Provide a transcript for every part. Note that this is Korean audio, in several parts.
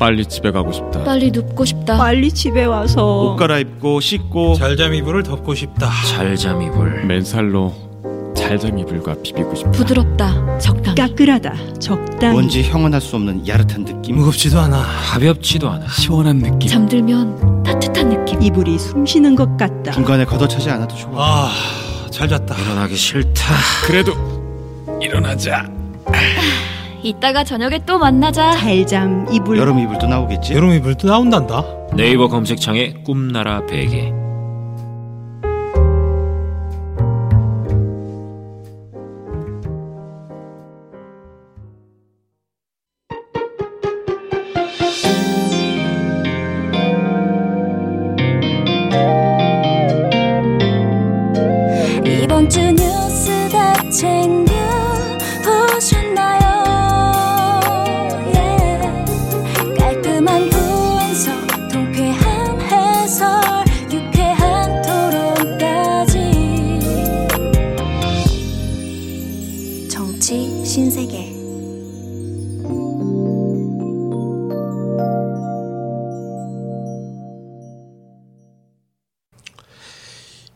빨리 집에 가고 싶다. 빨리 눕고 싶다. 빨리 집에 와서 옷 갈아입고 씻고 잘잠 이불을 덮고 싶다. 잘잠 이불 맨살로 잘잠 이불과 비비고 싶다. 부드럽다 적당히. 까끌하다 적당히. 뭔지 형언할 수 없는 야릇한 느낌. 무겁지도 않아 가볍지도 않아. 시원한 느낌. 잠들면 따뜻한 느낌. 이불이 숨쉬는 것 같다. 중간에 걷어차지 않아도 좋아. 아 잘 잤다. 일어나기 싫다. 그래도 일어나자. 이따가 저녁에 또 만나자. 잘잠 이불. 여름 이불도 나오겠지? 여름 이불도 나온단다. 네이버 검색창에 꿈나라 베개.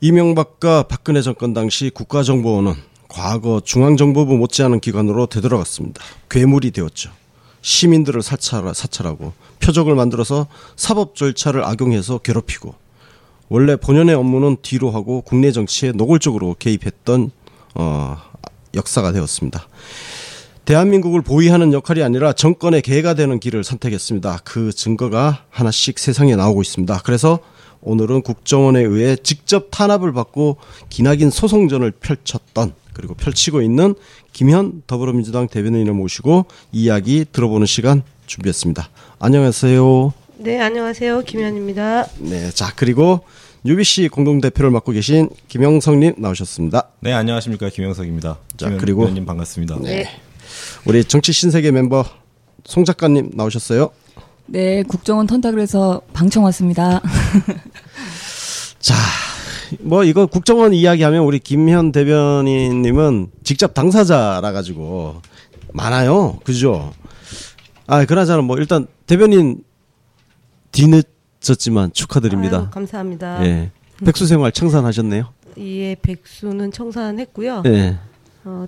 이명박과 박근혜 정권 당시 국가정보원은 과거 중앙정보부 못지않은 기관으로 되돌아갔습니다. 괴물이 되었죠. 시민들을 사찰하고 표적을 만들어서 사법 절차를 악용해서 괴롭히고 원래 본연의 업무는 뒤로 하고 국내 정치에 노골적으로 개입했던 역사가 되었습니다. 대한민국을 보위하는 역할이 아니라 정권의 개가 되는 길을 선택했습니다. 그 증거가 하나씩 세상에 나오고 있습니다. 그래서 오늘은 국정원에 의해 직접 탄압을 받고 기나긴 소송전을 펼쳤던 그리고 펼치고 있는 김현 더불어민주당 대변인을 모시고 이야기 들어보는 시간 준비했습니다. 안녕하세요. 네, 안녕하세요. 김현입니다. 네, 자 그리고 UBC 공동대표를 맡고 계신 김영석님 나오셨습니다. 네, 안녕하십니까. 김영석입니다. 자 김현, 그리고 김현님 반갑습니다. 네. 우리 정치 신세계 멤버 송 작가님 나오셨어요. 네, 국정원 턴다 그래서 방청 왔습니다. 자, 뭐 이거 국정원 이야기하면 우리 김현 대변인님은 직접 당사자라 가지고 많아요, 그죠? 아, 그나저나 뭐 일단 대변인 뒤늦었지만 축하드립니다. 아유, 감사합니다. 예, 백수 생활 청산하셨네요. 예, 백수는 청산했고요. 예.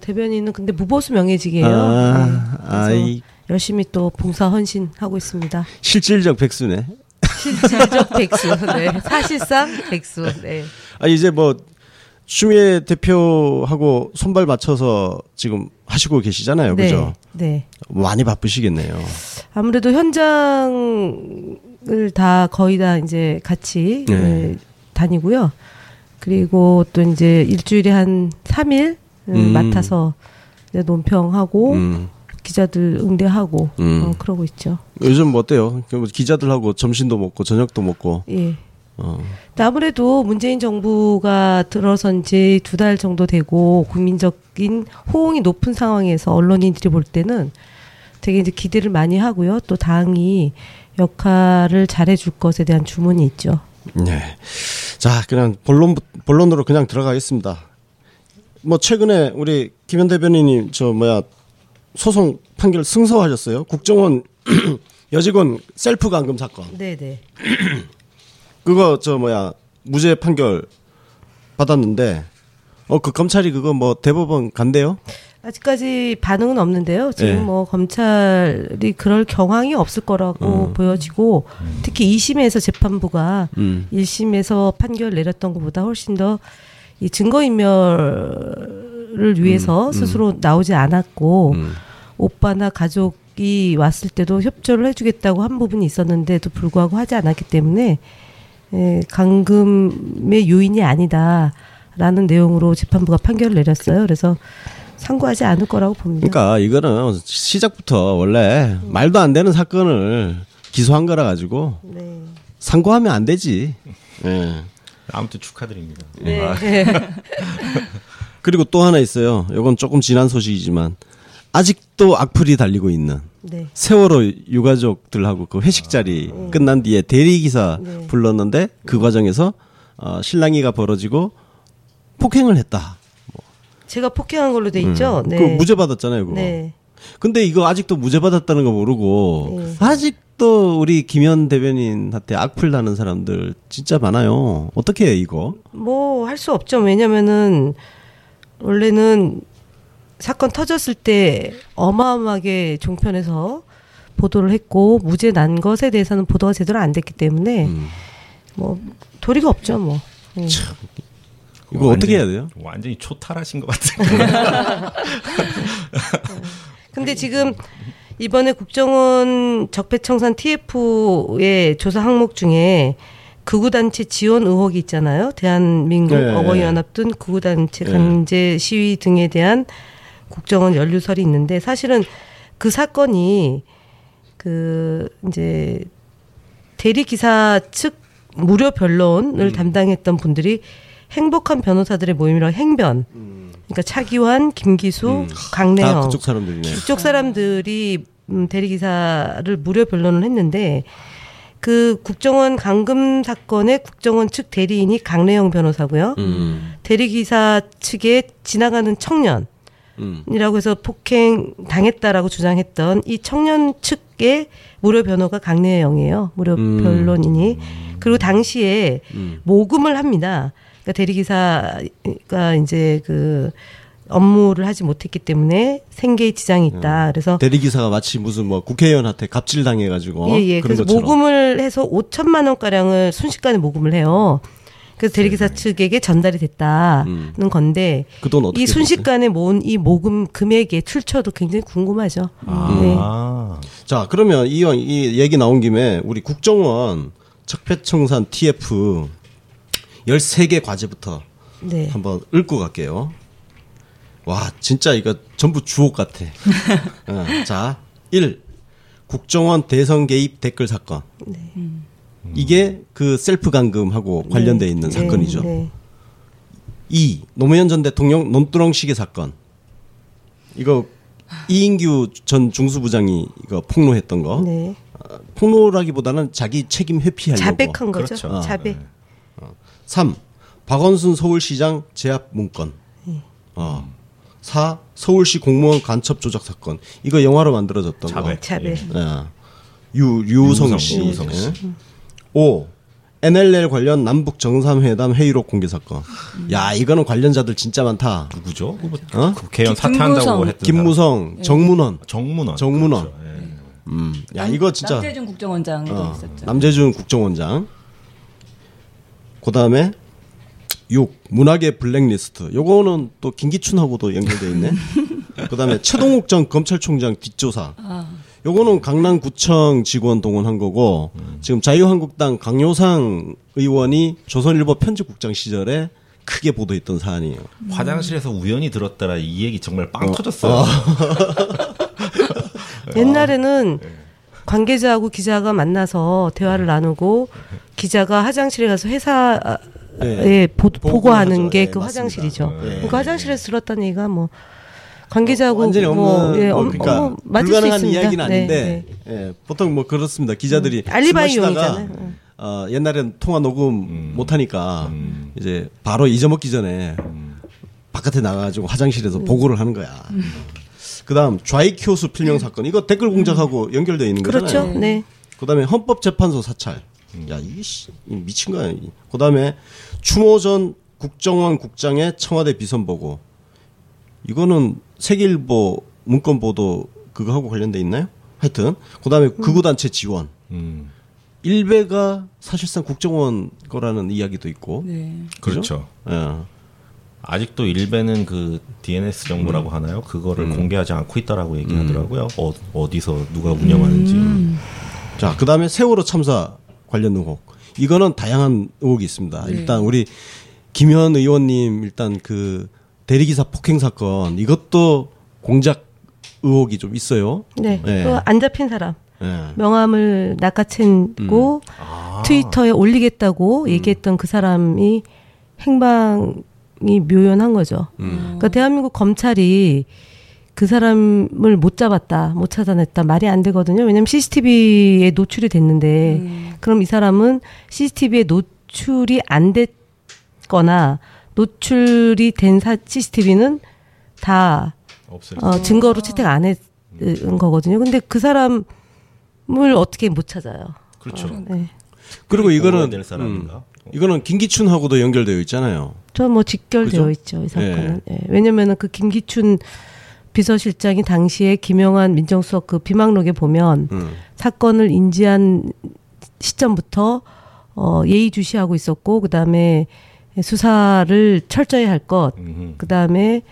대변인은 근데 무보수 명예직이에요. 아이. 열심히 또 봉사 헌신하고 있습니다. 실질적 백수네. 실질적 백수. 네. 사실상 백수. 네. 아 이제 뭐 추미애 대표하고 손발 맞춰서 지금 하시고 계시잖아요. 네. 그죠? 네. 많이 바쁘시겠네요. 아무래도 현장을 다 거의 다 이제 같이 네. 다니고요. 그리고 또 이제 일주일에 한 3일 맡아서 이제 논평하고 기자들 응대하고 그러고 있죠. 요즘 뭐 어때요? 기자들하고 점심도 먹고 저녁도 먹고. 예. 아무래도 문재인 정부가 들어선 지 2달 정도 되고 국민적인 호응이 높은 상황에서 언론인들이 볼 때는 되게 이제 기대를 많이 하고요. 또 당이 역할을 잘해줄 것에 대한 주문이 있죠. 네. 자, 그냥 본론으로 그냥 들어가겠습니다. 뭐 최근에 우리 김현 대변인님 소송 판결 승소하셨어요. 국정원 여직원 셀프 감금 사건. 네네. 그거 무죄 판결 받았는데 그 검찰이 그거 대법원 간대요? 아직까지 반응은 없는데요. 지금 네. 검찰이 그럴 경황이 없을 거라고 보여지고 특히 2심에서 재판부가 1심에서 판결 내렸던 것보다 훨씬 더 이 증거인멸을 위해서 스스로 나오지 않았고 오빠나 가족이 왔을 때도 협조를 해주겠다고 한 부분이 있었는데도 불구하고 하지 않았기 때문에 감금의 요인이 아니다라는 내용으로 재판부가 판결을 내렸어요. 그래서 상고하지 않을 거라고 봅니다. 그러니까 이거는 시작부터 원래 말도 안 되는 사건을 기소한 거라 가지고 네. 상고하면 안 되지. 네. 아무튼 축하드립니다. 네. 그리고 또 하나 있어요. 이건 조금 지난 소식이지만 아직도 악플이 달리고 있는 네. 세월호 유가족들하고 그 회식 자리 끝난 뒤에 대리기사 네. 불렀는데 그 과정에서 실랑이가 벌어지고 폭행을 했다. 제가 폭행한 걸로 돼 있죠. 네. 그 무죄 받았잖아요. 그거. 네. 근데 이거 아직도 무죄 받았다는 거 모르고 아직도 우리 김현 대변인한테 악플 나는 사람들 진짜 많아요. 어떻게 해 이거? 뭐 할 수 없죠. 왜냐면은 원래는 사건 터졌을 때 어마어마하게 종편에서 보도를 했고 무죄 난 것에 대해서는 보도가 제대로 안 됐기 때문에 뭐 도리가 없죠 뭐. 참. 이거 완전히, 어떻게 해야 돼요? 완전히 초탈하신 것 같아요. 근데 지금 이번에 국정원 적폐청산 TF의 조사 항목 중에 극우단체 지원 의혹이 있잖아요. 대한민국 네. 어버이연합 등 극우단체 강제 시위 등에 대한 국정원 연루설이 있는데 사실은 그 사건이 그 이제 대리기사 측 무료 변론을 담당했던 분들이 행복한 변호사들의 모임이라고 행변. 그러니까 차기환, 김기수, 강내영. 아, 그쪽 사람들이네. 그쪽 사람들이 대리기사를 무료 변론을 했는데 그 국정원 감금 사건의 국정원 측 대리인이 강내영 변호사고요. 대리기사 측에 지나가는 청년이라고 해서 폭행 당했다라고 주장했던 이 청년 측의 무료 변호가 강내영이에요. 무료 변론인이. 그리고 당시에 모금을 합니다. 그러니까 대리기사가 이제 그 업무를 하지 못했기 때문에 생계에 지장이 있다. 그래서 대리기사가 마치 무슨 뭐 국회의원한테 갑질 당해가지고 예. 그래서 것처럼. 모금을 해서 5천만 원 가량을 순식간에 모금을 해요. 그래서 대리기사 측에게 전달이 됐다는 건데 그 돈 어떻게 이 순식간에 모은 이 모금 금액의 출처도 굉장히 궁금하죠. 네. 자 그러면 이 얘기 나온 김에 우리 국정원 적폐청산 TF 13개 과제부터 네. 한번 읽고 갈게요. 와 진짜 이거 전부 주옥 같아. 자, 1. 국정원 대선 개입 댓글 사건. 네. 이게 그 셀프 감금하고 관련돼 있는 사건이죠. 2. 노무현 전 대통령 논두렁 시계 사건. 이거 이인규 전 중수부장이 이거 폭로했던 거. 네. 폭로라기보다는 자기 책임 회피하려고. 자백한 거죠. 그렇죠. 자백. 3. 박원순 서울시장 제압 문건. 4. 서울시 공무원 간첩 조작 사건. 이거 영화로 만들어졌던 거. 자배. 유성 씨. 5. NLL 관련 남북 정상회담 회의록 공개 사건. 야, 이거는 관련자들 진짜 많다. 누구죠? 국회의원 사퇴한다고 했던 김무성, 정문헌. 그렇죠. 야, 이거 진짜 남재준 국정원장도 있었죠. 남재준 국정원장. 그 다음에 6. 문학의 블랙리스트. 요거는 또 김기춘하고도 연결되어 있네. 그 다음에 최동욱 전 검찰총장 뒷조사. 요거는 강남구청 직원 동원한 거고 지금 자유한국당 강요상 의원이 조선일보 편집국장 시절에 크게 보도했던 사안이에요. 화장실에서 우연히 들었더라 이 얘기 정말 빵 터졌어요. 옛날에는 관계자하고 기자가 만나서 대화를 나누고 기자가 화장실에 가서 회사에 보고하는 게 그 화장실이죠. 그러니까 화장실에서 들었다는 얘기가 뭐 관계자하고 완전히 그러니까 불가능한 이야기는 아닌데 보통 뭐 그렇습니다. 기자들이 알리바이 용이잖아요. 옛날에는 통화 녹음 못하니까 이제 바로 잊어먹기 전에 바깥에 나가가지고 화장실에서 보고를 하는 거야. 그다음 좌익효수 필명 사건. 이거 댓글 공작하고 연결되어 있는 거잖아요. 그렇죠. 네. 그다음에 헌법재판소 사찰. 야, 이게 미친 거야. 그다음에 추모 전 국정원 국장의 청와대 비선 보고. 이거는 세계일보 문건 보도 그거하고 관련돼 있나요? 하여튼 그다음에 극우단체 지원. 일베가 사실상 국정원 거라는 이야기도 있고. 네. 그렇죠. 예. 아직도 일베는 그 DNS 정보라고 하나요? 그거를 공개하지 않고 있다라고 얘기하더라고요. 어디서 누가 운영하는지. 자, 그다음에 세월호 참사 관련 의혹. 이거는 다양한 의혹이 있습니다. 네. 일단 우리 김현 의원님 일단 그 대리기사 폭행 사건 이것도 공작 의혹이 좀 있어요. 네. 네. 또 안 잡힌 사람. 네. 명함을 낚아챘고 트위터에 올리겠다고 얘기했던 그 사람이 행방이 묘연한 거죠. 그러니까 대한민국 검찰이 그 사람을 못 잡았다, 못 찾아냈다 말이 안 되거든요. 왜냐하면 CCTV에 노출이 됐는데 그럼 이 사람은 CCTV에 노출이 안 됐거나 노출이 된 CCTV는 다 증거로 채택 안 했 거거든요. 근데 그 사람을 어떻게 못 찾아요. 그렇죠. 네. 그리고 이거는 이거는 김기춘하고도 연결되어 있잖아요. 저 뭐 직결되어 그죠? 있죠. 이 사건은. 예. 예. 왜냐면은 그 김기춘 비서실장이 당시에 김영환 민정수석 그 비망록에 보면 사건을 인지한 시점부터 예의주시하고 있었고, 그 다음에 수사를 철저히 할 것, 그 다음에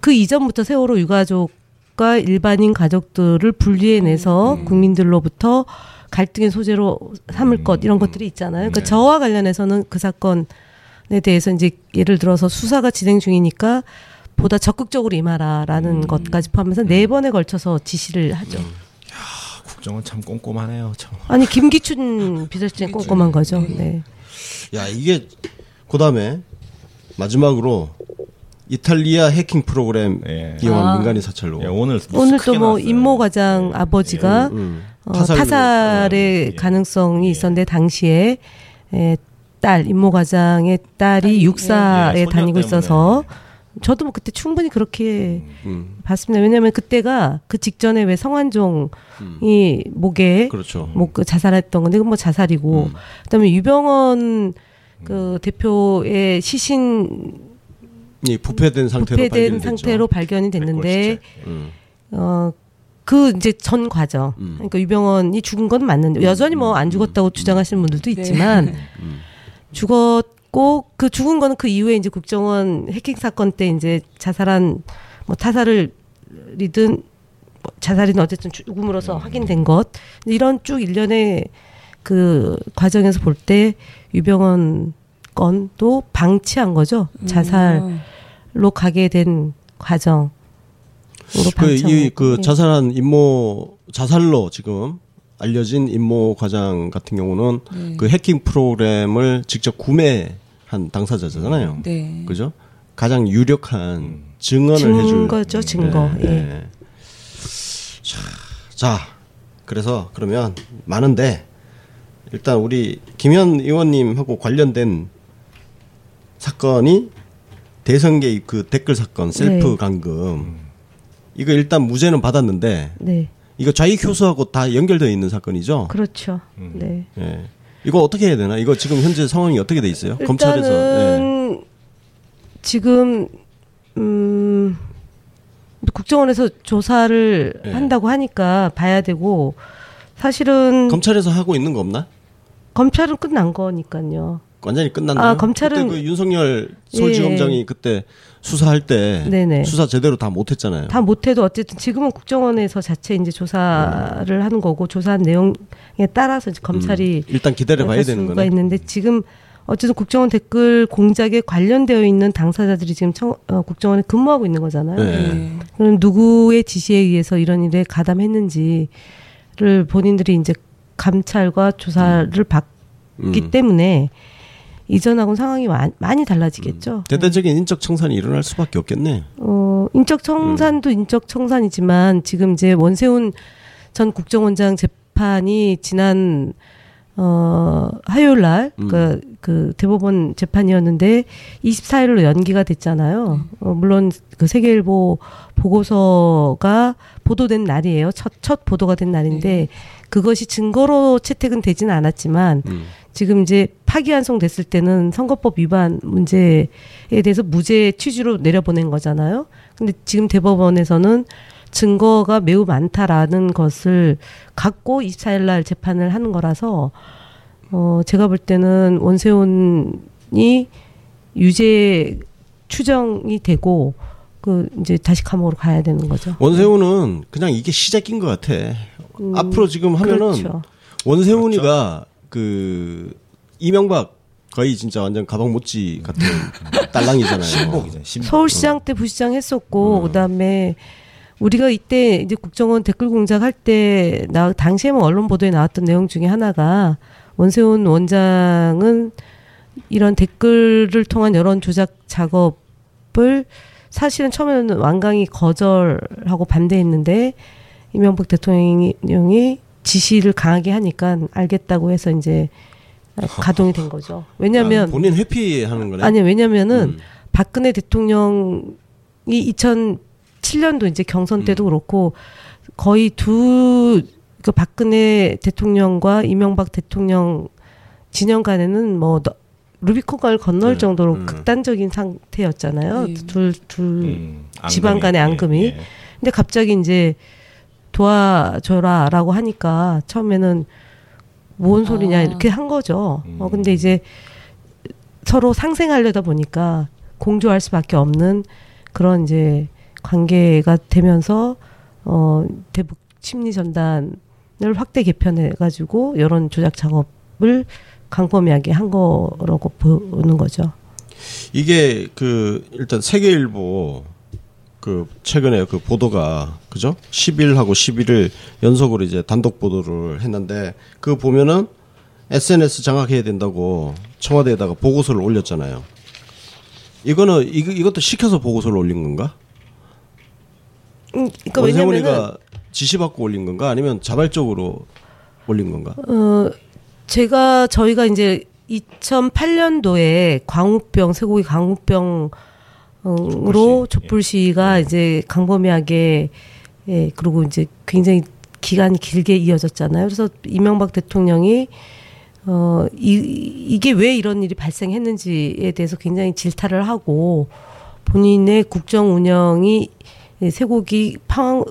그 이전부터 세월호 유가족과 일반인 가족들을 분리해내서 국민들로부터 갈등의 소재로 삼을 것, 이런 것들이 있잖아요. 그러니까 네. 저와 관련해서는 그 사건에 대해서 이제 예를 들어서 수사가 진행 중이니까 보다 적극적으로 임하라라는 것까지 포함해서 네 번에 걸쳐서 지시를 하죠. 야, 국정원 참 꼼꼼하네요. 참. 아니 김기춘 비서실장이 꼼꼼한 거죠. 네. 야 이게 그다음에 마지막으로 이탈리아 해킹 프로그램 이용한 민간인 사찰로 오늘 또 뭐 임모 과장 아버지가 타살의 가능성이 있었는데 당시에 딸 임모 과장의 딸이 육사에 다니고 있어서. 저도 뭐 그때 충분히 그렇게 봤습니다. 왜냐하면 그때가 그 직전에 왜 성완종이 목에 그렇죠. 그 자살했던 건데 그건 뭐 자살이고 그다음에 유병언 그 대표의 시신이 부패된 상태로 발견이 됐는데 그 이제 전 과정 그러니까 유병언이 죽은 건 맞는데 여전히 뭐 안 죽었다고 주장하시는 분들도 있지만 네. 그 죽은 거는 그 이후에 이제 국정원 해킹 사건 때 이제 자살한 뭐 타살이든 뭐 자살이든 어쨌든 죽음으로서 확인된 것 이런 쭉 일련의 그 과정에서 볼 때 유병언 건도 방치한 거죠. 자살로 가게 된 과정으로 방치한 그 자살한 임모 자살로 지금. 알려진 임모 과장 같은 경우는 그 해킹 프로그램을 직접 구매한 당사자잖아요. 네. 그죠? 가장 유력한 증언을 해줄 거죠, 증거. 네. 예. 자, 그래서 그러면 많은데 일단 우리 김현 의원님하고 관련된 사건이 대선 개입 그 댓글 사건 셀프 네. 감금 이거 일단 무죄는 받았는데. 네. 이거 좌익 효수하고 다 연결되어 있는 사건이죠? 그렇죠. 네. 예. 이거 어떻게 해야 되나? 이거 지금 현재 상황이 어떻게 돼 있어요? 일단은 검찰에서. 예. 지금 국정원에서 조사를 한다고 하니까 봐야 되고 사실은 검찰에서 하고 있는 거 없나? 검찰은 끝난 거니까요. 완전히 끝났나요? 아, 검찰은 그때 그 윤석열 서울지검장이 그때 수사할 때 네네. 수사 제대로 다 못했잖아요. 다 못해도 어쨌든 지금은 국정원에서 자체 이제 조사를 하는 거고 조사한 내용에 따라서 이제 검찰이 일단 기다려봐야 되는 거네. 있는데 지금 어쨌든 국정원 댓글 공작에 관련되어 있는 당사자들이 지금 국정원에 근무하고 있는 거잖아요. 네. 그럼 누구의 지시에 의해서 이런 일에 가담했는지를 본인들이 이제 감찰과 조사를 받기 때문에. 이전하고는 상황이 많이 달라지겠죠. 대대적인 인적 청산이 일어날 수밖에 없겠네. 인적 청산도 인적 청산이지만 지금 이제 원세훈 전 국정원장 재판이 지난 화요일 날 그 대법원 재판이었는데 24일로 연기가 됐잖아요. 물론 그 세계일보 보고서가 보도된 날이에요. 첫 보도가 된 날인데 그것이 증거로 채택은 되지는 않았지만 지금 이제 파기환송됐을 때는 선거법 위반 문제에 대해서 무죄 취지로 내려보낸 거잖아요. 근데 지금 대법원에서는 증거가 매우 많다라는 것을 갖고 24일 날 재판을 하는 거라서 제가 볼 때는 원세훈이 유죄 추정이 되고 그 이제 다시 감옥으로 가야 되는 거죠. 원세훈은 그냥 이게 시작인 것 같아. 앞으로 지금 하면은 그렇죠. 원세훈이가 그 이명박 거의 진짜 완전 가방 못지 같은 딸랑이잖아요. 신복. 서울시장 때 부시장 했었고 그다음에 우리가 이때 이제 국정원 댓글 공작할 때 당시에는 언론 보도에 나왔던 내용 중에 하나가 원세훈 원장은 이런 댓글을 통한 여론 조작 작업을 사실은 처음에는 완강히 거절하고 반대했는데 이명박 대통령이 지시를 강하게 하니까 알겠다고 해서 이제 가동이 된 거죠. 왜냐면 본인 회피하는 거네. 아니 왜냐면은 박근혜 대통령이 2000 2017년도 이제 경선 때도 그렇고 거의 그 박근혜 대통령과 이명박 대통령 진영 간에는 뭐 루비콘을 건널 정도로 극단적인 상태였잖아요. 둘 지방 간의 앙금이. 예. 근데 갑자기 이제 도와줘라라고 하니까 처음에는 뭔 소리냐 이렇게 한 거죠. 근데 이제 서로 상생하려다 보니까 공조할 수밖에 없는 그런 이제 관계가 되면서 대북 심리 전단을 확대 개편해가지고 여론 조작 작업을 광범위하게 한 거라고 보는 거죠. 이게 그 일단 세계일보 그 최근에 그 보도가 그죠? 10일하고 11일 연속으로 이제 단독 보도를 했는데 그 보면은 SNS 장악해야 된다고 청와대에다가 보고서를 올렸잖아요. 이거는 이것도 시켜서 보고서를 올린 건가? 그러니까 원세훈이가 지시받고 올린 건가? 아니면 자발적으로 올린 건가? 저희가 이제 2008년도에 광우병 광우병으로 촛불 시위가 이제 광범위하게 그리고 이제 굉장히 기간 길게 이어졌잖아요. 그래서 이명박 대통령이 이게 왜 이런 일이 발생했는지에 대해서 굉장히 질타를 하고 본인의 국정 운영이 쇠고기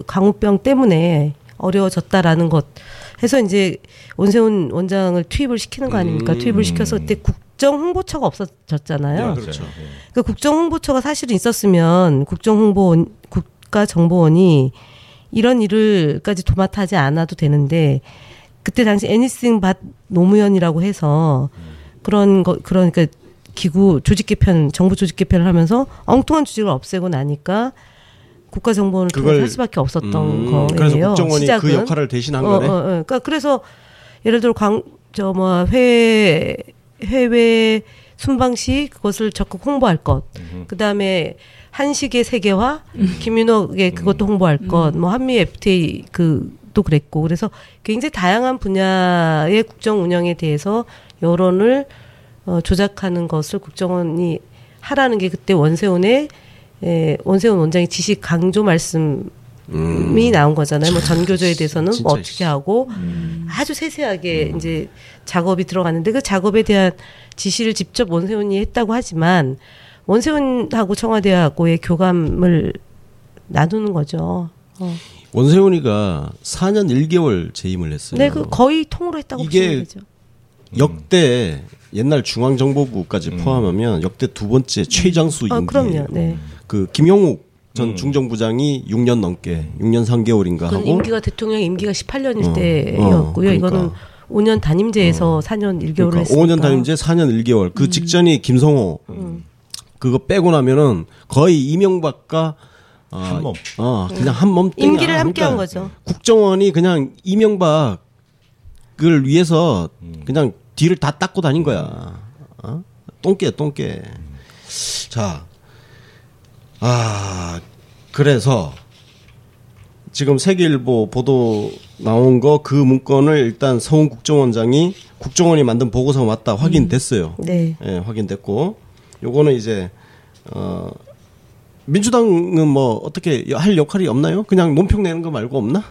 광우병 때문에 어려워졌다라는 것 해서 이제 원세훈 원장을 투입을 시키는 거 아닙니까? 투입을 시켜서 그때 국정홍보처가 없어졌잖아요. 야, 그렇죠. 그러니까 국정홍보처가 사실은 있었으면 국가정보원이 이런 일을까지 도맡아 하지 않아도 되는데 그때 당시 애니싱 밭 노무현이라고 해서 그러니까 기구 조직 개편, 정부 조직 개편을 하면서 엉뚱한 조직을 없애고 나니까 국가정보원을 통해서 할 수밖에 없었던 거예요. 그래서 국정원이 시작은. 그 역할을 대신한 거네. 그러니까 그래서 예를 들어 해외 순방시 그것을 적극 홍보할 것. 그다음에 한식의 세계화, 김윤옥의 그것도 홍보할 것. 뭐 한미 FTA 그도 그랬고. 그래서 굉장히 다양한 분야의 국정 운영에 대해서 여론을 조작하는 것을 국정원이 하라는 게 그때 원세훈 원장의 지시 강조 말씀이 나온 거잖아요. 뭐 전교조에 대해서는 뭐 어떻게 하고 아주 세세하게 이제 작업이 들어갔는데 그 작업에 대한 지시를 직접 원세훈이 했다고 하지만 원세훈하고 청와대하고의 교감을 나누는 거죠. 원세훈이가 4년 1개월 재임을 했어요. 네, 그 거의 통으로 했다고 보시면 되죠. 역대 옛날 중앙정보부까지 포함하면 역대 두 번째 최장수 임기예요. 네. 그 김용욱 전 중정부장이 6년 넘게 6년 3개월인가 하고 임기가 대통령 임기가 18년일 때였고요. 그러니까. 이거는 5년 단임제에서 4년 1개월을 그러니까 했으니까 5년 단임제 4년 1개월. 그 직전이 김성호 그거 빼고 나면은 거의 이명박과 한 몸. 그냥 한 몸 땡이야. 임기를 함께 한 거죠. 국정원이 그냥 이명박 그걸 위해서 그냥 뒤를 다 닦고 다닌 거야. 똥개. 자, 그래서 지금 세계일보 보도 나온 거 그 문건을 일단 서훈 국정원장이 국정원이 만든 보고서가 맞다 확인됐어요. 네. 예, 확인됐고 요거는 이제 민주당은 뭐 어떻게 할 역할이 없나요? 그냥 논평 내는 거 말고 없나?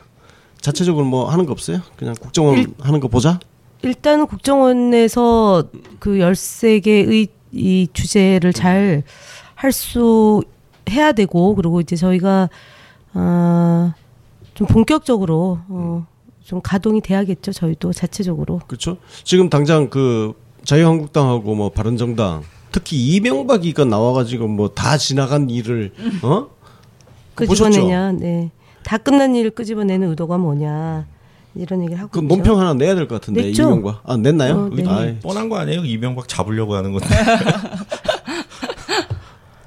자체적으로 뭐 하는 거 없어요? 그냥 국정원 하는 거 보자? 일단은 국정원에서 그 13개의 이 주제를 잘 할 수 해야 되고, 그리고 이제 저희가, 좀 본격적으로, 좀 가동이 돼야겠죠. 저희도 자체적으로. 그렇죠. 지금 당장 그 자유한국당하고 뭐 바른정당, 특히 이명박이가 나와가지고 뭐 다 지나간 일을, 끄집어내냐, 네. 다 끝난 일을 끄집어내는 의도가 뭐냐. 이런 얘기를 하고 그럼 있죠. 논평 하나 내야 될 것 같은데 냈죠? 이명박 냈나요? 네. 뻔한 거 아니에요? 이명박 잡으려고 하는 건데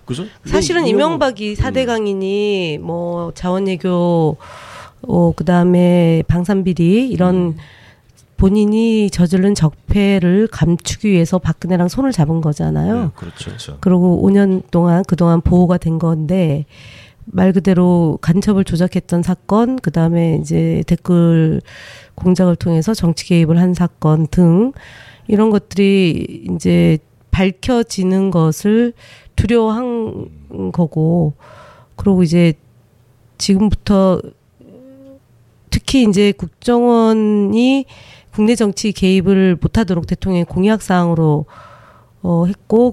그죠? 사실은 이명박이 4대 강인이 뭐 자원외교 그다음에 방산비리 이런 본인이 저지른 적폐를 감추기 위해서 박근혜랑 손을 잡은 거잖아요. 그렇죠. 그리고 5년 동안 그동안 보호가 된 건데 말 그대로 간첩을 조작했던 사건, 그 다음에 이제 댓글 공작을 통해서 정치 개입을 한 사건 등 이런 것들이 이제 밝혀지는 것을 두려워한 거고, 그리고 이제 지금부터 특히 이제 국정원이 국내 정치 개입을 못하도록 대통령의 공약 사항으로 했고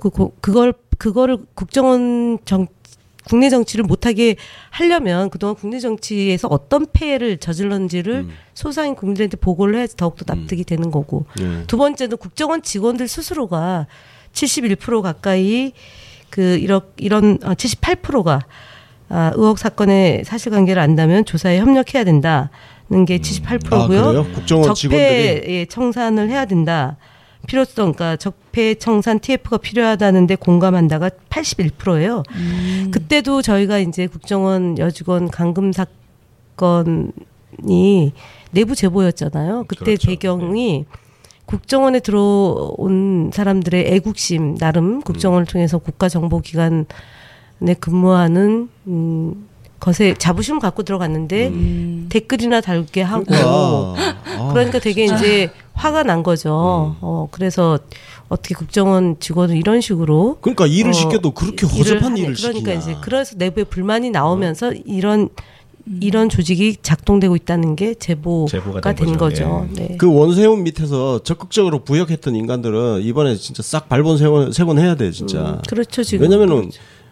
그거를 국정원 국내 정치를 못하게 하려면 그동안 국내 정치에서 어떤 폐해를 저질렀는지를 소상인 국민들한테 보고를 해야지 더욱더 납득이 되는 거고 네. 두 번째는 국정원 직원들 스스로가 71% 가까이 이런 78%가 의혹 사건의 사실관계를 안다면 조사에 협력해야 된다는 게 78%고요. 아, 국정원 적폐 직원들이? 예, 청산을 해야 된다. 필요성, 그러니까 적폐 청산 TF가 필요하다는데 공감한다가 81%예요. 그때도 저희가 이제 국정원 여직원 감금 사건이 내부 제보였잖아요. 그때 그렇죠. 배경이 국정원에 들어온 사람들의 애국심, 나름 국정원을 통해서 국가정보기관에 근무하는 것에 자부심을 갖고 들어갔는데 댓글이나 달게 하고 그러니까 되게 진짜. 이제 화가 난 거죠. 그래서 어떻게 국정원 직원은 이런 식으로 그러니까 일을 시켜도 그렇게 허접한 일을 시키냐. 그러니까 이제 그래서 내부에 불만이 나오면서 이런 조직이 작동되고 있다는 게 제보가 된 거죠. 네. 그 원세훈 밑에서 적극적으로 부역했던 인간들은 이번에 진짜 싹 발본 세곤 해야 돼 진짜. 그렇죠 지금. 왜냐면은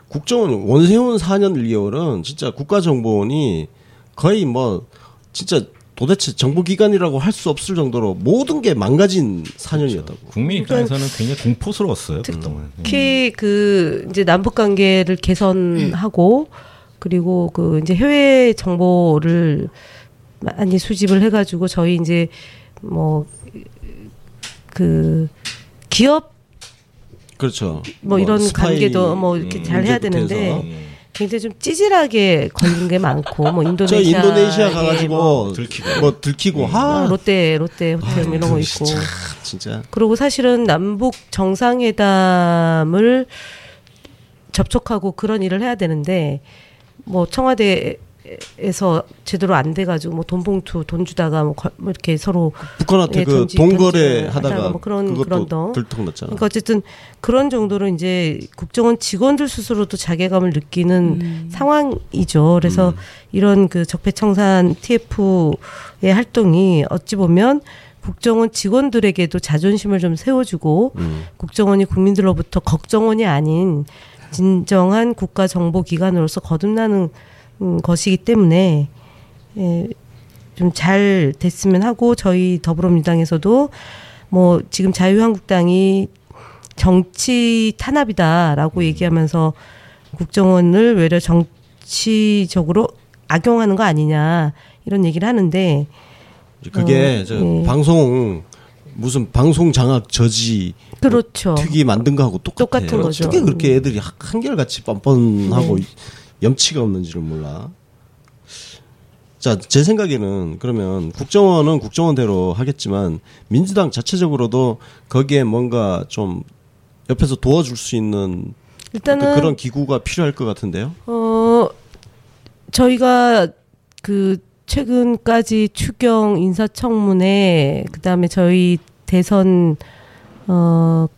국정원 원세훈 4년 1개월은 진짜 국가정보원이 거의 뭐 진짜 도대체 정보기관이라고 할 수 없을 정도로 모든 게 망가진 4년이었다고. 그렇죠. 국민 입장에서는 굉장히 공포스러웠어요. 특히 그 이제 남북관계를 개선하고 그리고 그 이제 해외 정보를 많이 수집을 해가지고 저희 이제 뭐 그 기업 그렇죠. 뭐 이런 관계도 뭐 이렇게 잘 해야 되는데 굉장히 좀 찌질하게 걸린 게 많고 뭐 인도네시아 가가지고 들키고 롯데 호텔 이런 거 있고 진짜. 그리고 사실은 남북 정상회담을 접촉하고 그런 일을 해야 되는데 뭐 청와대에서 제대로 안 돼가지고 뭐 돈봉투 돈 주다가 뭐 이렇게 서로 북한한테 그 돈거래 하다가 뭐 그런 들통났잖아. 그러니까 어쨌든 그런 정도로 이제 국정원 직원들 스스로도 자괴감을 느끼는 상황이죠. 그래서 이런 그 적폐청산 TF의 활동이 어찌 보면 국정원 직원들에게도 자존심을 좀 세워주고 국정원이 국민들로부터 걱정원이 아닌 진정한 국가정보기관으로서 거듭나는 것이기 때문에 좀 잘 됐으면 하고 저희 더불어민주당에서도 뭐 지금 자유한국당이 정치 탄압이다라고 얘기하면서 국정원을 외려 정치적으로 악용하는 거 아니냐 이런 얘기를 하는데 그게 방송 무슨 방송 장악 저지 그렇죠. 특이 만든 거하고 똑같은 거죠. 어떻게 그렇게 애들이 한결같이 뻔뻔하고 네. 염치가 없는지를 몰라. 자, 제 생각에는 그러면 국정원은 국정원대로 하겠지만 민주당 자체적으로도 거기에 뭔가 좀 옆에서 도와줄 수 있는 일단은 그런 기구가 필요할 것 같은데요. 저희가 그 최근까지 추경 인사청문회 그다음에 저희 대선 뭐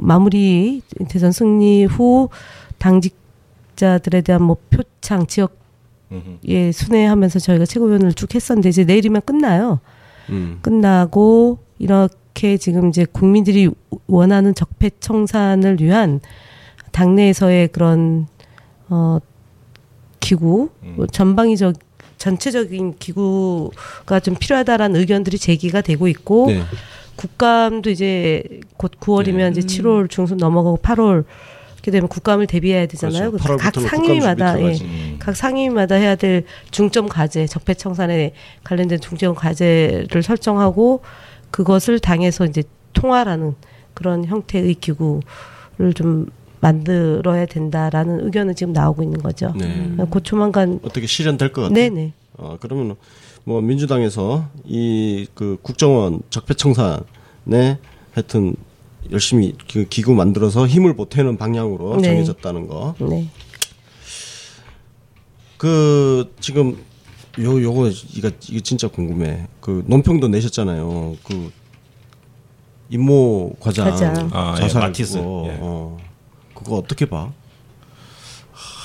마무리 대선 승리 후 당직 자들에 대한 뭐 표창 지역에 순회하면서 저희가 최고위원을 쭉 했었는데 이제 내일이면 끝나요. 끝나고 이렇게 지금 이제 국민들이 원하는 적폐 청산을 위한 당내에서의 그런 기구 전체적인 기구가 좀 필요하다라는 의견들이 제기가 되고 있고 네. 국감도 이제 곧 9월이면 네. 이제 7월 중순 넘어가고 8월 이렇게 되면 국감을 대비해야 되잖아요. 그렇죠. 각 상임위마다 해야 될 중점 과제, 적폐청산에 관련된 중점 과제를 설정하고 그것을 당에서 이제 통할하는 그런 형태의 기구를 좀 만들어야 된다라는 의견은 지금 나오고 있는 거죠. 네. 곧 조만간 어떻게 실현될 것 같아요. 네네. 그러면 뭐 민주당에서 이 그 국정원 적폐청산에 하여튼 열심히 그 기구 만들어서 힘을 보태는 방향으로 네. 정해졌다는 거. 네. 그 지금 요거 이거 진짜 궁금해. 그 논평도 내셨잖아요. 그 임모 과장 자살했고. 예, 그거 어떻게 봐?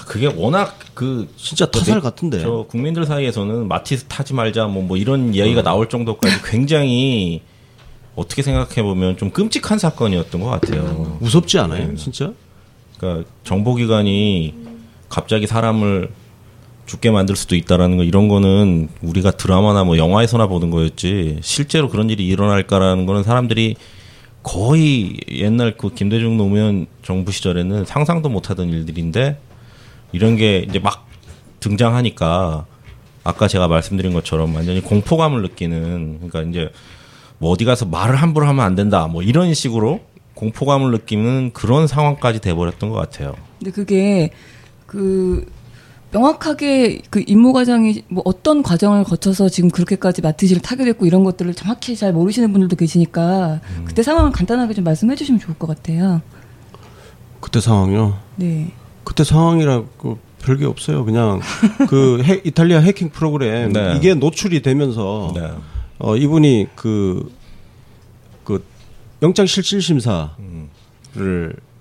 그게 워낙 그 진짜 타살 같은데. 저 국민들 사이에서는 마티스 타지 말자 뭐 이런 이야기가 나올 정도까지 굉장히 어떻게 생각해 보면 좀 끔찍한 사건이었던 것 같아요. 무섭지 않아요, 네. 진짜? 그러니까 정보기관이 갑자기 사람을 죽게 만들 수도 있다라는 거, 이런 거는 우리가 드라마나 뭐 영화에서나 보는 거였지 실제로 그런 일이 일어날까라는 거는 사람들이 거의 옛날 그 김대중 노무현 정부 시절에는 상상도 못하던 일들인데, 이런 게 이제 막 등장하니까 아까 제가 말씀드린 것처럼 완전히 공포감을 느끼는, 그러니까 이제 뭐 어디 가서 말을 함부로 하면 안 된다 뭐 이런 식으로 공포감을 느끼는 그런 상황까지 돼버렸던 것 같아요. 근데 그게 그 명확하게 그 임모 과장이 뭐 어떤 과정을 거쳐서 지금 그렇게까지 마티즈를 타게 됐고 이런 것들을 정확히 잘 모르시는 분들도 계시니까 그때 상황을 간단하게 좀 말씀해 주시면 좋을 것 같아요. 그때 상황이요? 네. 그때 상황이라고 별게 없어요. 그냥 그 이탈리아 해킹 프로그램 네. 이게 노출이 되면서 네. 이분이 그 영장실질심사를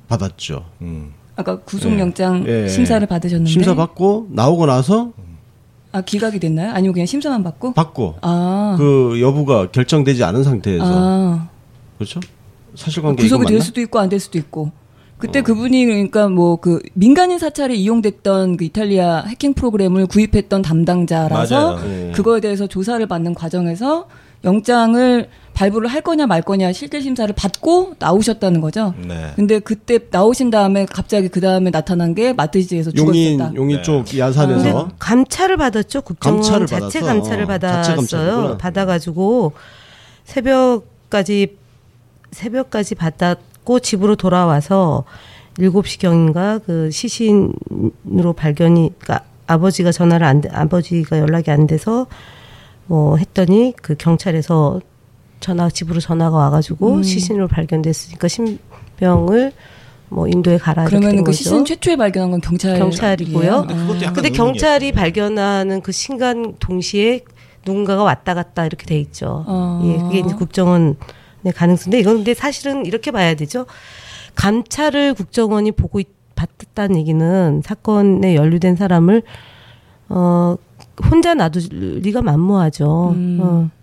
받았죠. 아까 구속영장 예. 심사를 받으셨는데 심사 받고 나오고 나서 아 기각이 됐나요? 아니면 그냥 심사만 받고? 받고 아. 그 여부가 결정되지 않은 상태에서 아. 그렇죠? 사실관계 구속이 될 수도 있고 안 될 수도 있고 그때 그분이 그러니까 뭐 그 민간인 사찰에 이용됐던 그 이탈리아 해킹 프로그램을 구입했던 담당자라서 맞아요. 그거에 대해서 조사를 받는 과정에서 영장을 발부를 할 거냐 말 거냐 실질 심사를 받고 나오셨다는 거죠. 네. 근데 그때 나오신 다음에 갑자기 그 다음에 나타난 게 마티즈에서 죽었다. 용인 네. 쪽 야산에서 감찰을 받았죠. 국정원 자체 감찰을 받았어요. 받아가지고 새벽까지 받았고 집으로 돌아와서 7시경인가 그 시신으로 발견이 그러니까 아버지가 아버지가 연락이 안 돼서 뭐 했더니 그 경찰에서 집으로 전화가 와가지고 시신으로 발견됐으니까 신병을 뭐 인도에 가라고. 그러면 그 시신 최초에 발견한 건 경찰이고요. 근데 경찰이 발견하는 그 신간 동시에 누군가가 왔다 갔다 이렇게 돼 있죠. 예, 그게 이제 국정원의 가능성인데 이건 근데 사실은 이렇게 봐야 되죠. 감찰을 국정원이 받았다는 얘기는 사건에 연루된 사람을 혼자 놔둘 리가 만무하죠.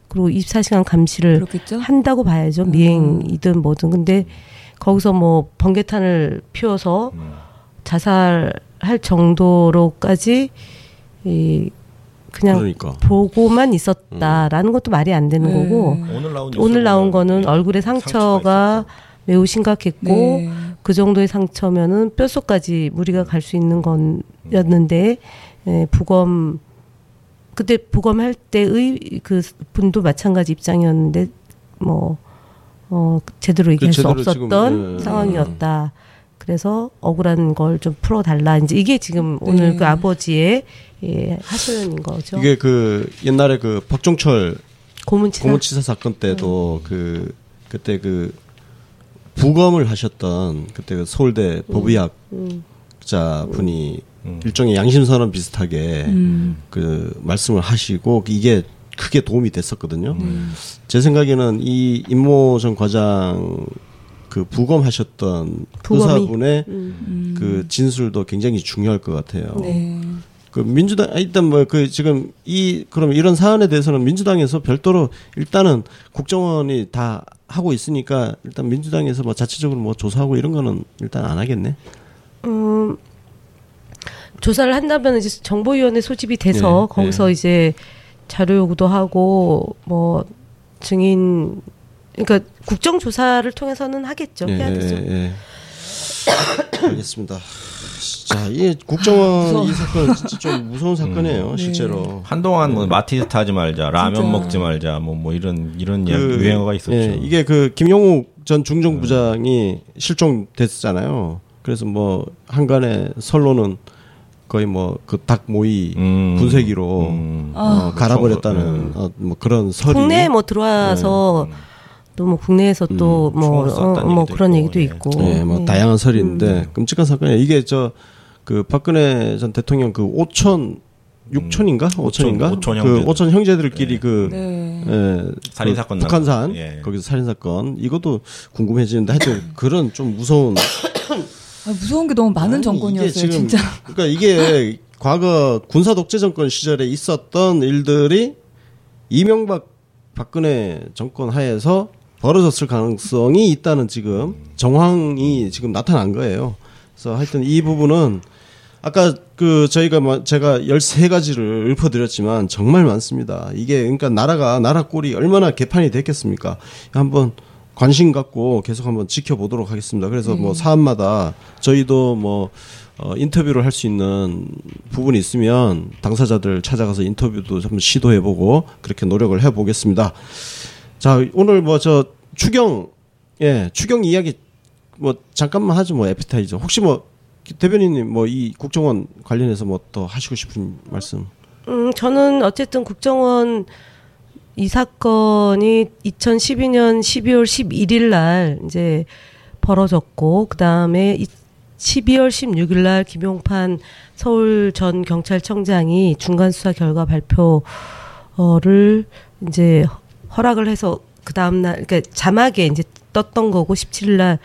그리고 24시간 감시를 그렇겠죠? 한다고 봐야죠. 미행이든 뭐든. 근데 거기서 뭐 번개탄을 피워서 자살할 정도로까지 그냥 보고만 있었다라는 것도 말이 안 되는 거고 오늘 나온 거는 얼굴에 상처가 매우 심각했고 네. 그 정도의 상처면은 뼛속까지 무리가 갈 수 있는 건였는데 부검 그때 부검할 때의 그 분도 마찬가지 입장이었는데 뭐 제대로 얘기할 수 없었던 지금, 네. 상황이었다. 그래서 억울한 걸 좀 풀어달라. 이제 이게 지금 오늘 네. 그 아버지의 예, 하소연인 거죠. 이게 그 옛날에 그 박종철 고문치사 사건 때도 그때 그 부검을 하셨던 그때 그 서울대 법의학자 분이. 일종의 양심선언 비슷하게 그 말씀을 하시고 이게 크게 도움이 됐었거든요. 제 생각에는 이 임모 전 과장 그 부검하셨던 의사분의 그 진술도 굉장히 중요할 것 같아요. 네. 그 민주당 일단 뭐 그 지금 그럼 이런 사안에 대해서는 민주당에서 별도로 일단은 국정원이 다 하고 있으니까 일단 민주당에서 뭐 자체적으로 뭐 조사하고 이런 거는 일단 안 하겠네. 조사를 한다면 이제 정보위원회 소집이 돼서 네, 거기서 네. 이제 자료 요구도 하고 뭐 증인 그러니까 국정 조사를 통해서는 하겠죠. 네, 해야 되죠. 네. 알겠습니다. 자, 이 국정원 이 사건 진짜 좀 무서운 사건이에요, 실제로. 네. 한동안 뭐 마티즈 타지 말자, 라면 진짜. 먹지 말자, 뭐 이런 유행어가 있었죠. 네, 이게 그 김용욱 전 중정부장이 실종됐잖아요. 그래서 뭐 한간의 선로는 거의 뭐 그 닭 모이 분쇄기로 갈아버렸다는 뭐 그런 설이 국내에 뭐 들어와서 또 뭐 국내에서 또 뭐 그런 얘기도 있고 네, 뭐 다양한 설인데 끔찍한 사건이에요. 이게 그 박근혜 전 대통령 그 5천 그 5천 형제들끼리 네. 살인 사건 북한산 거기서 살인 사건 이것도 궁금해지는데 하여튼 그런 좀 무서운 아, 무서운 게 너무 많은 정권이었어요, 지금, 진짜. 그러니까 이게 과거 군사 독재 정권 시절에 있었던 일들이 이명박 박근혜 정권 하에서 벌어졌을 가능성이 있다는 지금 정황이 지금 나타난 거예요. 그래서 하여튼 이 부분은 아까 그 제가 13가지를 읊어드렸지만 정말 많습니다. 이게 그러니까 나라 꼴이 얼마나 개판이 됐겠습니까? 한번 관심 갖고 계속 한번 지켜보도록 하겠습니다. 그래서 뭐 사안마다 저희도 뭐 인터뷰를 할 수 있는 부분이 있으면 당사자들 찾아가서 인터뷰도 한번 시도해보고 그렇게 노력을 해보겠습니다. 자, 오늘 뭐 저 추경 이야기 뭐 잠깐만 하죠. 뭐 에피타이저 혹시 뭐 대변인님, 뭐, 이 국정원 관련해서 뭐 더 하시고 싶은 말씀? 저는 어쨌든 국정원 이 사건이 2012년 12월 11일 날 이제 벌어졌고, 그 다음에 12월 16일 날 김용판 서울 전 경찰청장이 중간수사 결과 발표를 이제 허락을 해서 그 다음날, 그러니까 자막에 이제 떴던 거고, 17일 날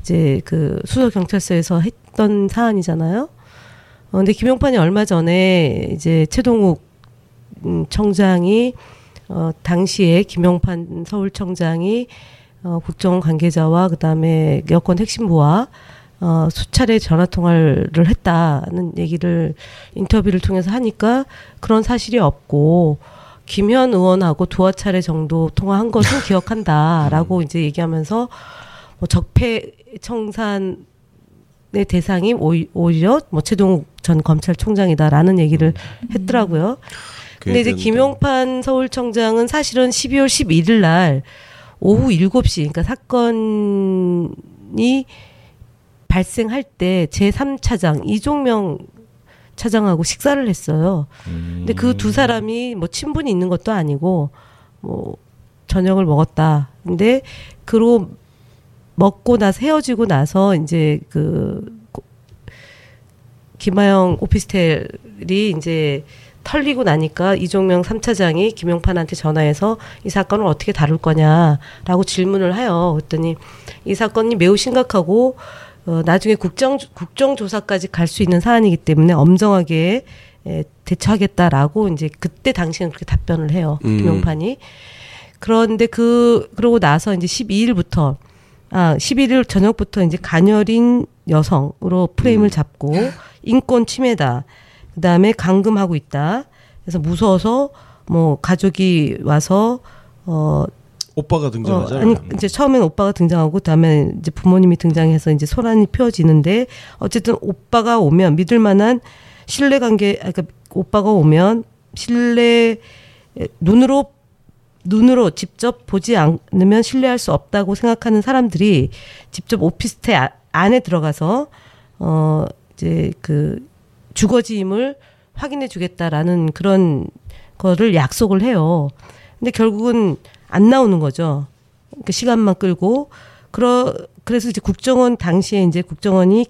이제 그 수석 경찰서에서 했던 사안이잖아요. 근데 김용판이 얼마 전에 이제 최동욱 청장이 당시에 김용판 서울청장이 국정원 관계자와 그다음에 여권 핵심부와 수차례 전화 통화를 했다는 얘기를 인터뷰를 통해서 하니까 그런 사실이 없고 김현 의원하고 두어 차례 정도 통화한 것은 기억한다라고 이제 얘기하면서 뭐 적폐 청산의 대상이 오히려 뭐 최동욱 전 검찰총장이다라는 얘기를 했더라고요. 근데 이제 김용판 서울청장은 사실은 12월 11일 날 오후 7시, 그러니까 사건이 발생할 때 제3차장 이종명 차장하고 식사를 했어요. 근데 그 두 사람이 뭐 친분이 있는 것도 아니고 뭐 저녁을 먹었다. 근데 그로 먹고 나서 헤어지고 나서 이제 그 김하영 오피스텔이 이제 털리고 나니까 이종명 3차장이 김용판한테 전화해서 이 사건을 어떻게 다룰 거냐라고 질문을 해요. 그랬더니 이 사건이 매우 심각하고 나중에 국정조사까지 갈 수 있는 사안이기 때문에 엄정하게 대처하겠다라고 이제 그때 당시에는 그렇게 답변을 해요. 김용판이. 그런데 그러고 나서 이제 12일부터 11일 저녁부터 이제 간혈인 여성으로 프레임을 잡고 인권 침해다. 그 다음에 감금하고 있다. 그래서 무서워서 뭐 가족이 와서, 오빠가 등장하잖아요. 이제 처음엔 오빠가 등장하고 그 다음에 이제 부모님이 등장해서 이제 소란이 피워지는데 어쨌든 오빠가 오면 믿을 만한 그러니까 오빠가 오면 눈으로 직접 보지 않으면 신뢰할 수 없다고 생각하는 사람들이 직접 오피스텔 안에 들어가서 이제 그 주거지임을 확인해 주겠다라는 그런 거를 약속을 해요. 근데 결국은 안 나오는 거죠. 그러니까 시간만 끌고 그래서 이제 국정원이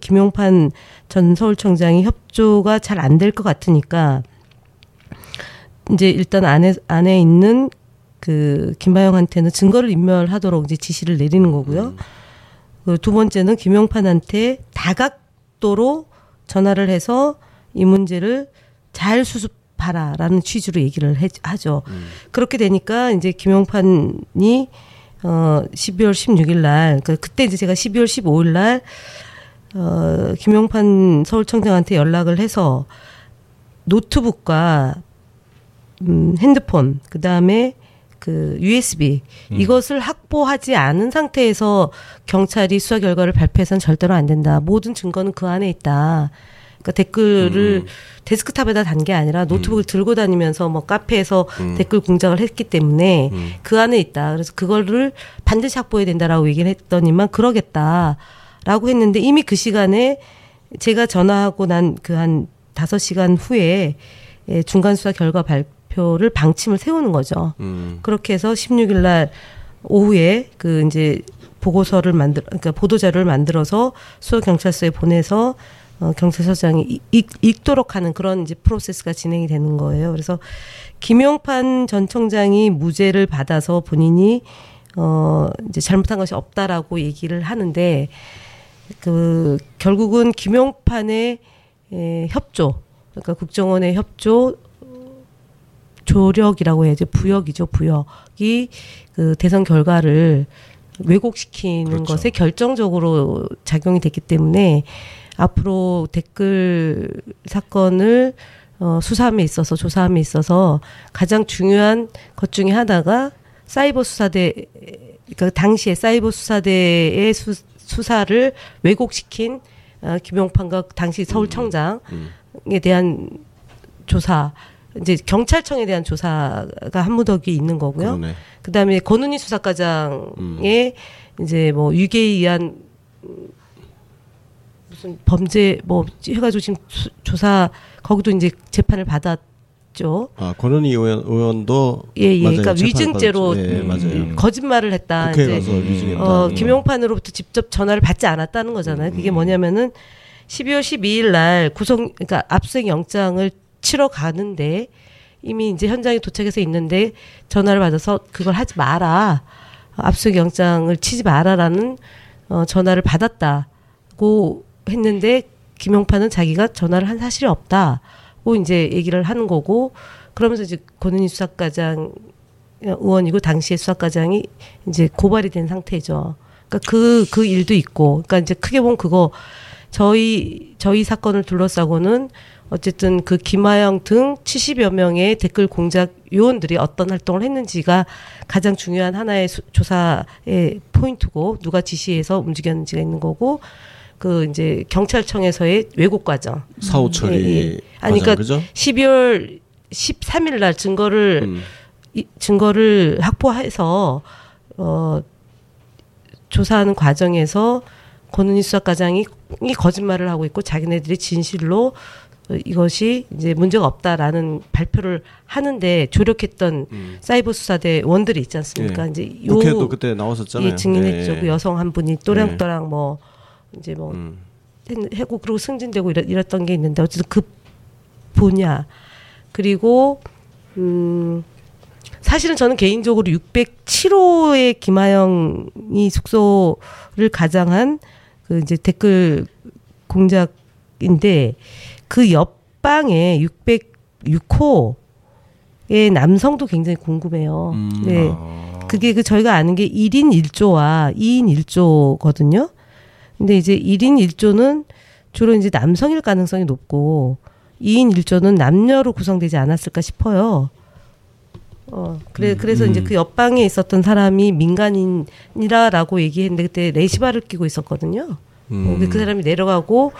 김용판 전 서울청장이 협조가 잘 안 될 것 같으니까 이제 일단 안에 있는 그 김하영한테는 증거를 인멸하도록 이제 지시를 내리는 거고요. 두 번째는 김용판한테 다각도로 전화를 해서 이 문제를 잘 수습하라라는 취지로 얘기를 하죠. 그렇게 되니까 이제 김용판이 12월 16일 날 그때 이제 제가 12월 15일 날 김용판 서울청장한테 연락을 해서 노트북과 핸드폰 그다음에 그 USB 이것을 확보하지 않은 상태에서 경찰이 수사 결과를 발표해서는 절대로 안 된다. 모든 증거는 그 안에 있다. 그러니까 댓글을 데스크탑에다 단 게 아니라 노트북을 들고 다니면서 뭐 카페에서 댓글 공작을 했기 때문에 그 안에 있다. 그래서 그거를 반드시 확보해야 된다라고 얘기를 했더니만 그러겠다라고 했는데 이미 그 시간에 제가 전화하고 난 그 한 5시간 후에 중간 수사 결과 발표를 방침을 세우는 거죠. 그렇게 해서 16일 날 오후에 그 이제 그러니까 보도자료를 만들어서 수호 경찰서에 보내서 경찰서장이 읽도록 하는 그런 이제 프로세스가 진행이 되는 거예요. 그래서 김용판 전 청장이 무죄를 받아서 본인이 이제 잘못한 것이 없다라고 얘기를 하는데 그 결국은 김용판의 협조, 그러니까 국정원의 협조 조력이라고 해야지, 부역이죠, 부역이 그 대선 결과를 왜곡시키는, 그렇죠, 것에 결정적으로 작용이 됐기 때문에 앞으로 댓글 사건을 수사함에 있어서, 조사함에 있어서 가장 중요한 것 중에 하나가 사이버 수사대, 그러니까 당시에 사이버 수사대의 수사를 왜곡시킨 김용판과 당시 서울청장에 대한 조사, 이제 경찰청에 대한 조사가 한 무더기 있는 거고요. 그러네. 그다음에 권은희 수사과장의 이제 뭐 위계에 의한 무슨 범죄 뭐 해가지고 지금 조사, 거기도 이제 재판을 받았죠. 아, 권은희 의원도 예, 맞아요. 그러니까 위증죄로 맞아요. 거짓말을 했다. 이제 김용판으로부터 직접 전화를 받지 않았다는 거잖아요. 그게 뭐냐면은 12월 12일 날 구속, 그러니까 압수수색 영장을 치러 가는데 이미 이제 현장에 도착해서 있는데 전화를 받아서 그걸 하지 마라, 압수수색 영장을 치지 마라라는 전화를 받았다고 했는데 김용판은 자기가 전화를 한 사실이 없다고 이제 얘기를 하는 거고, 그러면서 이제 권은희 수사과장 의원이고 당시의 수사과장이 이제 고발이 된 상태죠. 그러니까 그 일도 있고, 그러니까 이제 크게 보면 그거 저희 사건을 둘러싸고는 어쨌든 그 김하영 등 70여 명의 댓글 공작 요원들이 어떤 활동을 했는지가 가장 중요한 하나의 조사의 포인트고, 누가 지시해서 움직였는지가 있는 거고, 그 이제 경찰청에서의 왜곡 과정, 사후 처리, 아니 그러니까 그죠? 12월 13일 날 증거를 확보해서 조사하는 과정에서 권은희 수사과장이 거짓말을 하고 있고, 자기네들이 진실로 이것이 이제 문제가 없다라는 발표를 하는데 조력했던 사이버 수사대 원들이 있지 않습니까? 예. 이제 국회도 그때 나왔었잖아요. 예, 증인했죠. 예. 그 여성 한 분이 또랑또랑 뭐 이제 뭐 하고 그리고 승진되고 이랬던 게 있는데, 어쨌든 그 분야, 그리고 사실은 저는 개인적으로 607호의 김하영이 숙소를 가장한 그 이제 댓글 공작인데, 그 옆방에 606호의 남성도 굉장히 궁금해요. 네. 그게 그 저희가 아는 게 1인 1조와 2인 1조거든요. 근데 이제 1인 1조는 주로 이제 남성일 가능성이 높고, 2인 1조는 남녀로 구성되지 않았을까 싶어요. 그래서 이제 그 옆방에 있었던 사람이 민간인이라고 얘기했는데, 그때 레시바를 끼고 있었거든요. 그 사람이 내려가고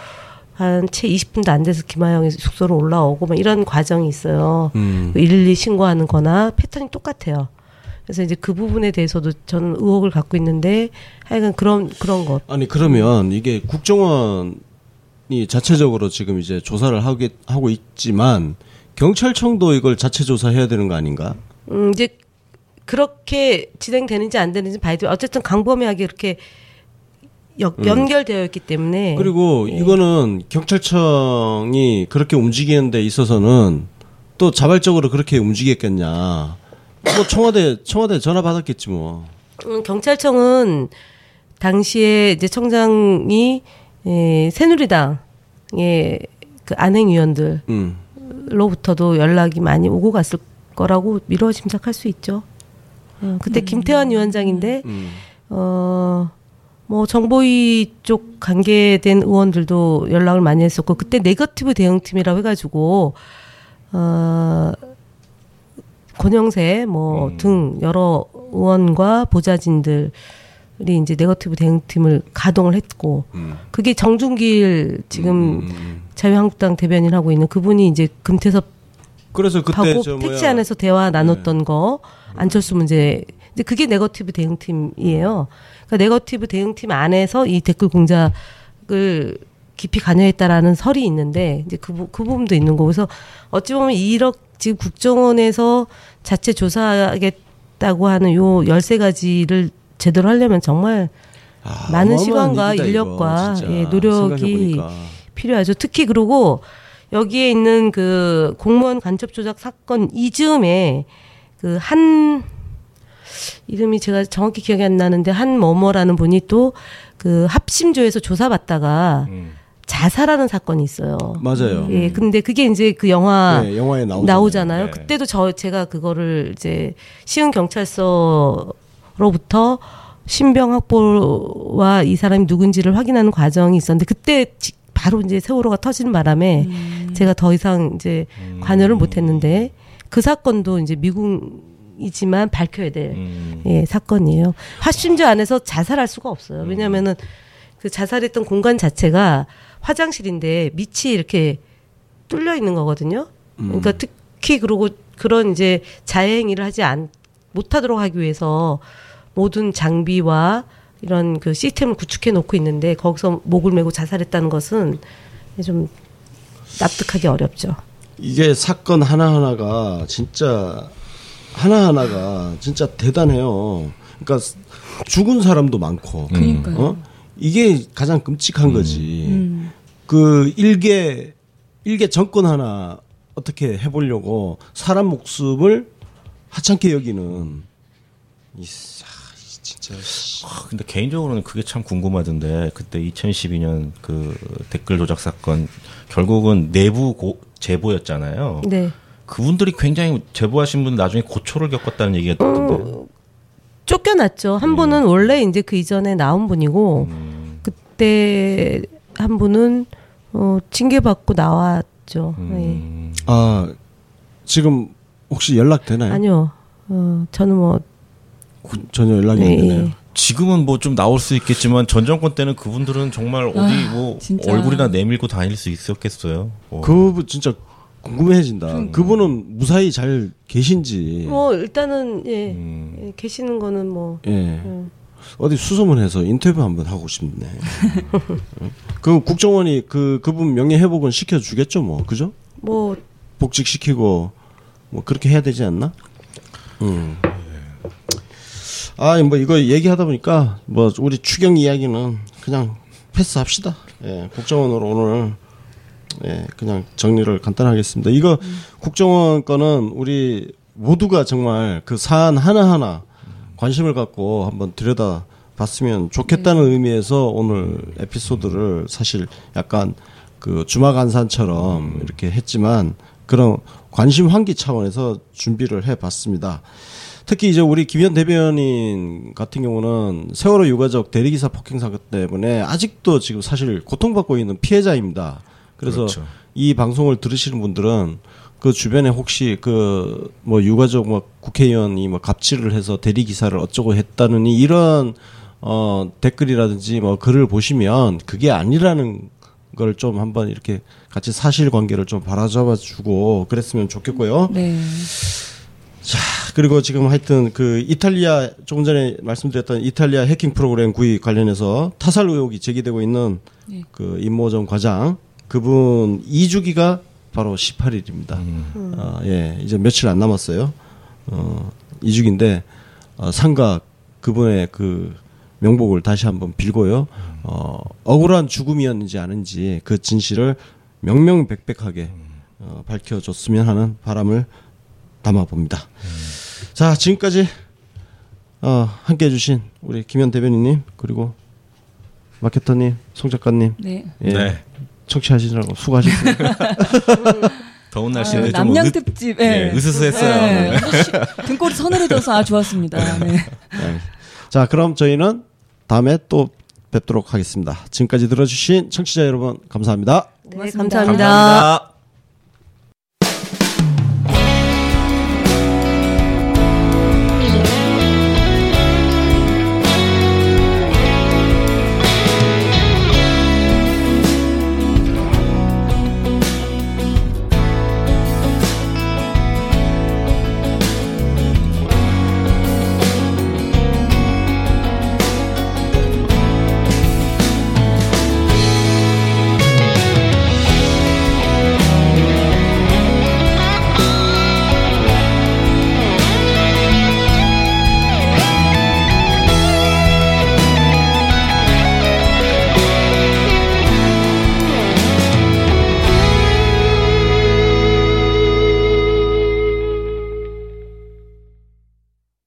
한 채 20분도 안 돼서 김하영이 숙소로 올라오고 막 이런 과정이 있어요. 일일이 신고하는 거나 패턴이 똑같아요. 그래서 이제 그 부분에 대해서도 저는 의혹을 갖고 있는데, 하여간 그런 것. 아니, 그러면 이게 국정원이 자체적으로 지금 이제 조사를 하고 있지만 경찰청도 이걸 자체 조사해야 되는 거 아닌가? 이제 그렇게 진행되는지 안 되는지 봐야 돼요. 어쨌든 광범위하게 이렇게 연결되어 있기 때문에. 그리고 이거는 경찰청이 그렇게 움직이는 데 있어서는 또 자발적으로 그렇게 움직였겠냐. 뭐 청와대 전화 받았겠지 뭐. 경찰청은 당시에 이제 청장이 새누리당의 그 안행위원들로부터도 연락이 많이 오고 갔을 거라고 미루어 짐작할 수 있죠. 그때 김태환 위원장인데 뭐 정보위 쪽 관계된 의원들도 연락을 많이 했었고, 그때 네거티브 대응팀이라고 해가지고 권영세 뭐 등 여러 의원과 보좌진들이 이제 네거티브 대응팀을 가동을 했고, 그게 정준길 지금 자유한국당 대변인 하고 있는 그분이 이제 금태섭, 그래서 그때 택시 안에서 대화 나눴던 거, 안철수 문제, 근데 그게 네거티브 대응팀이에요. 그러니까 네거티브 대응팀 안에서 이 댓글 공작을 깊이 관여했다라는 설이 있는데, 이제 그 부분도 있는 거고, 그래서 어찌 보면 지금 국정원에서 자체 조사하겠다고 하는 요 13가지를 제대로 하려면 정말 많은 시간과 인력과 노력이 필요하죠. 특히 그러고 여기에 있는 그 공무원 간첩 조작 사건 이즈음에 그 한 이름이 제가 정확히 기억이 안 나는데 한 뭐뭐라는 분이 또 그 합심조에서 조사받다가 자살하는 사건이 있어요. 맞아요. 예, 근데 그게 이제 그 영화 네, 영화에 나오잖아요. 네. 그때도 제가 그거를 이제 시흥 경찰서로부터 신병 확보와 이 사람이 누군지를 확인하는 과정이 있었는데 그때 바로 이제 세월호가 터진 바람에 제가 더 이상 이제 관여를 못했는데 그 사건도 이제 미국이지만 밝혀야 될 예, 사건이에요. 합심조 안에서 자살할 수가 없어요. 왜냐하면은 그 자살했던 공간 자체가 화장실인데 밑이 이렇게 뚫려 있는 거거든요. 그러니까 특히 그러고 그런 이제 자해행위를 하지 못하도록 하기 위해서 모든 장비와 이런 그 시스템을 구축해 놓고 있는데 거기서 목을 메고 자살했다는 것은 좀 납득하기 어렵죠. 이게 사건 하나하나가 진짜 대단해요. 그러니까 죽은 사람도 많고. 그러니까요. 이게 가장 끔찍한 거지. 그 일개 정권 하나 어떻게 해보려고 사람 목숨을 하찮게 여기는. 진짜. 근데 개인적으로는 그게 참 궁금하던데 그때 2012년 그 댓글 조작 사건 결국은 내부 제보였잖아요. 네. 그분들이 굉장히 제보하신 분 나중에 고초를 겪었다는 얘기였던데. 쫓겨났죠. 한 분은 원래 이제 그 이전에 나온 분이고 그때 한 분은 징계받고 나왔죠. 네. 아 지금 혹시 연락 되나요? 아니요. 저는 뭐 전혀 연락이 안 되네요. 네. 지금은 뭐 좀 나올 수 있겠지만 전 정권 때는 그분들은 정말 어디 뭐 진짜. 얼굴이나 내밀고 다닐 수 있었겠어요. 그분 진짜 궁금해진다. 그분은 무사히 잘 계신지. 뭐 일단은 예, 예 계시는 거는 뭐 예. 어디 수소문해서 인터뷰 한번 하고 싶네. 그 국정원이 그분 명예 회복은 시켜 주겠죠, 뭐 그죠? 뭐 복직 시키고 뭐 그렇게 해야 되지 않나? 아, 뭐 이거 얘기하다 보니까 뭐 우리 추경 이야기는 그냥 패스합시다. 예, 국정원으로 오늘. 예, 그냥 정리를 간단하겠습니다. 이거 국정원 건은 우리 모두가 정말 그 사안 하나하나 관심을 갖고 한번 들여다 봤으면 좋겠다는 의미에서 오늘 에피소드를 사실 약간 그 주마간산처럼 이렇게 했지만 그런 관심 환기 차원에서 준비를 해봤습니다. 특히 이제 우리 김현 대변인 같은 경우는 세월호 유가족 대리기사 폭행 사건 때문에 아직도 지금 사실 고통받고 있는 피해자입니다. 그래서 그렇죠. 이 방송을 들으시는 분들은 그 주변에 혹시 그 뭐 유가족 뭐 국회의원이 뭐 갑질을 해서 대리 기사를 어쩌고 했다느니 이런 댓글이라든지 뭐 글을 보시면 그게 아니라는 걸 좀 한번 이렇게 같이 사실관계를 좀 바라잡아주고 그랬으면 좋겠고요. 네. 자 그리고 지금 하여튼 그 이탈리아 조금 전에 말씀드렸던 이탈리아 해킹 프로그램 구입 관련해서 타살 의혹이 제기되고 있는 네. 그 임모 전 과장. 그분 2주기가 바로 18일입니다. 예, 이제 며칠 안 남았어요. 2주기인데 상가 그분의 그 명복을 다시 한번 빌고요. 억울한 죽음이었는지 아닌지 그 진실을 명명백백하게 밝혀줬으면 하는 바람을 담아봅니다. 자, 지금까지 함께해 주신 우리 김현 대변인님 그리고 마케터님, 송 작가님. 네. 예. 네. 청취하시느라고 수고하셨습니다. 더운 날씨인데 좀 남양 특집 네, 으스스했어요. 네. 등골이 서늘해져서 좋았습니다. 네. 네. 자 그럼 저희는 다음에 또 뵙도록 하겠습니다. 지금까지 들어주신 청취자 여러분 감사합니다. 네, 감사합니다. 감사합니다.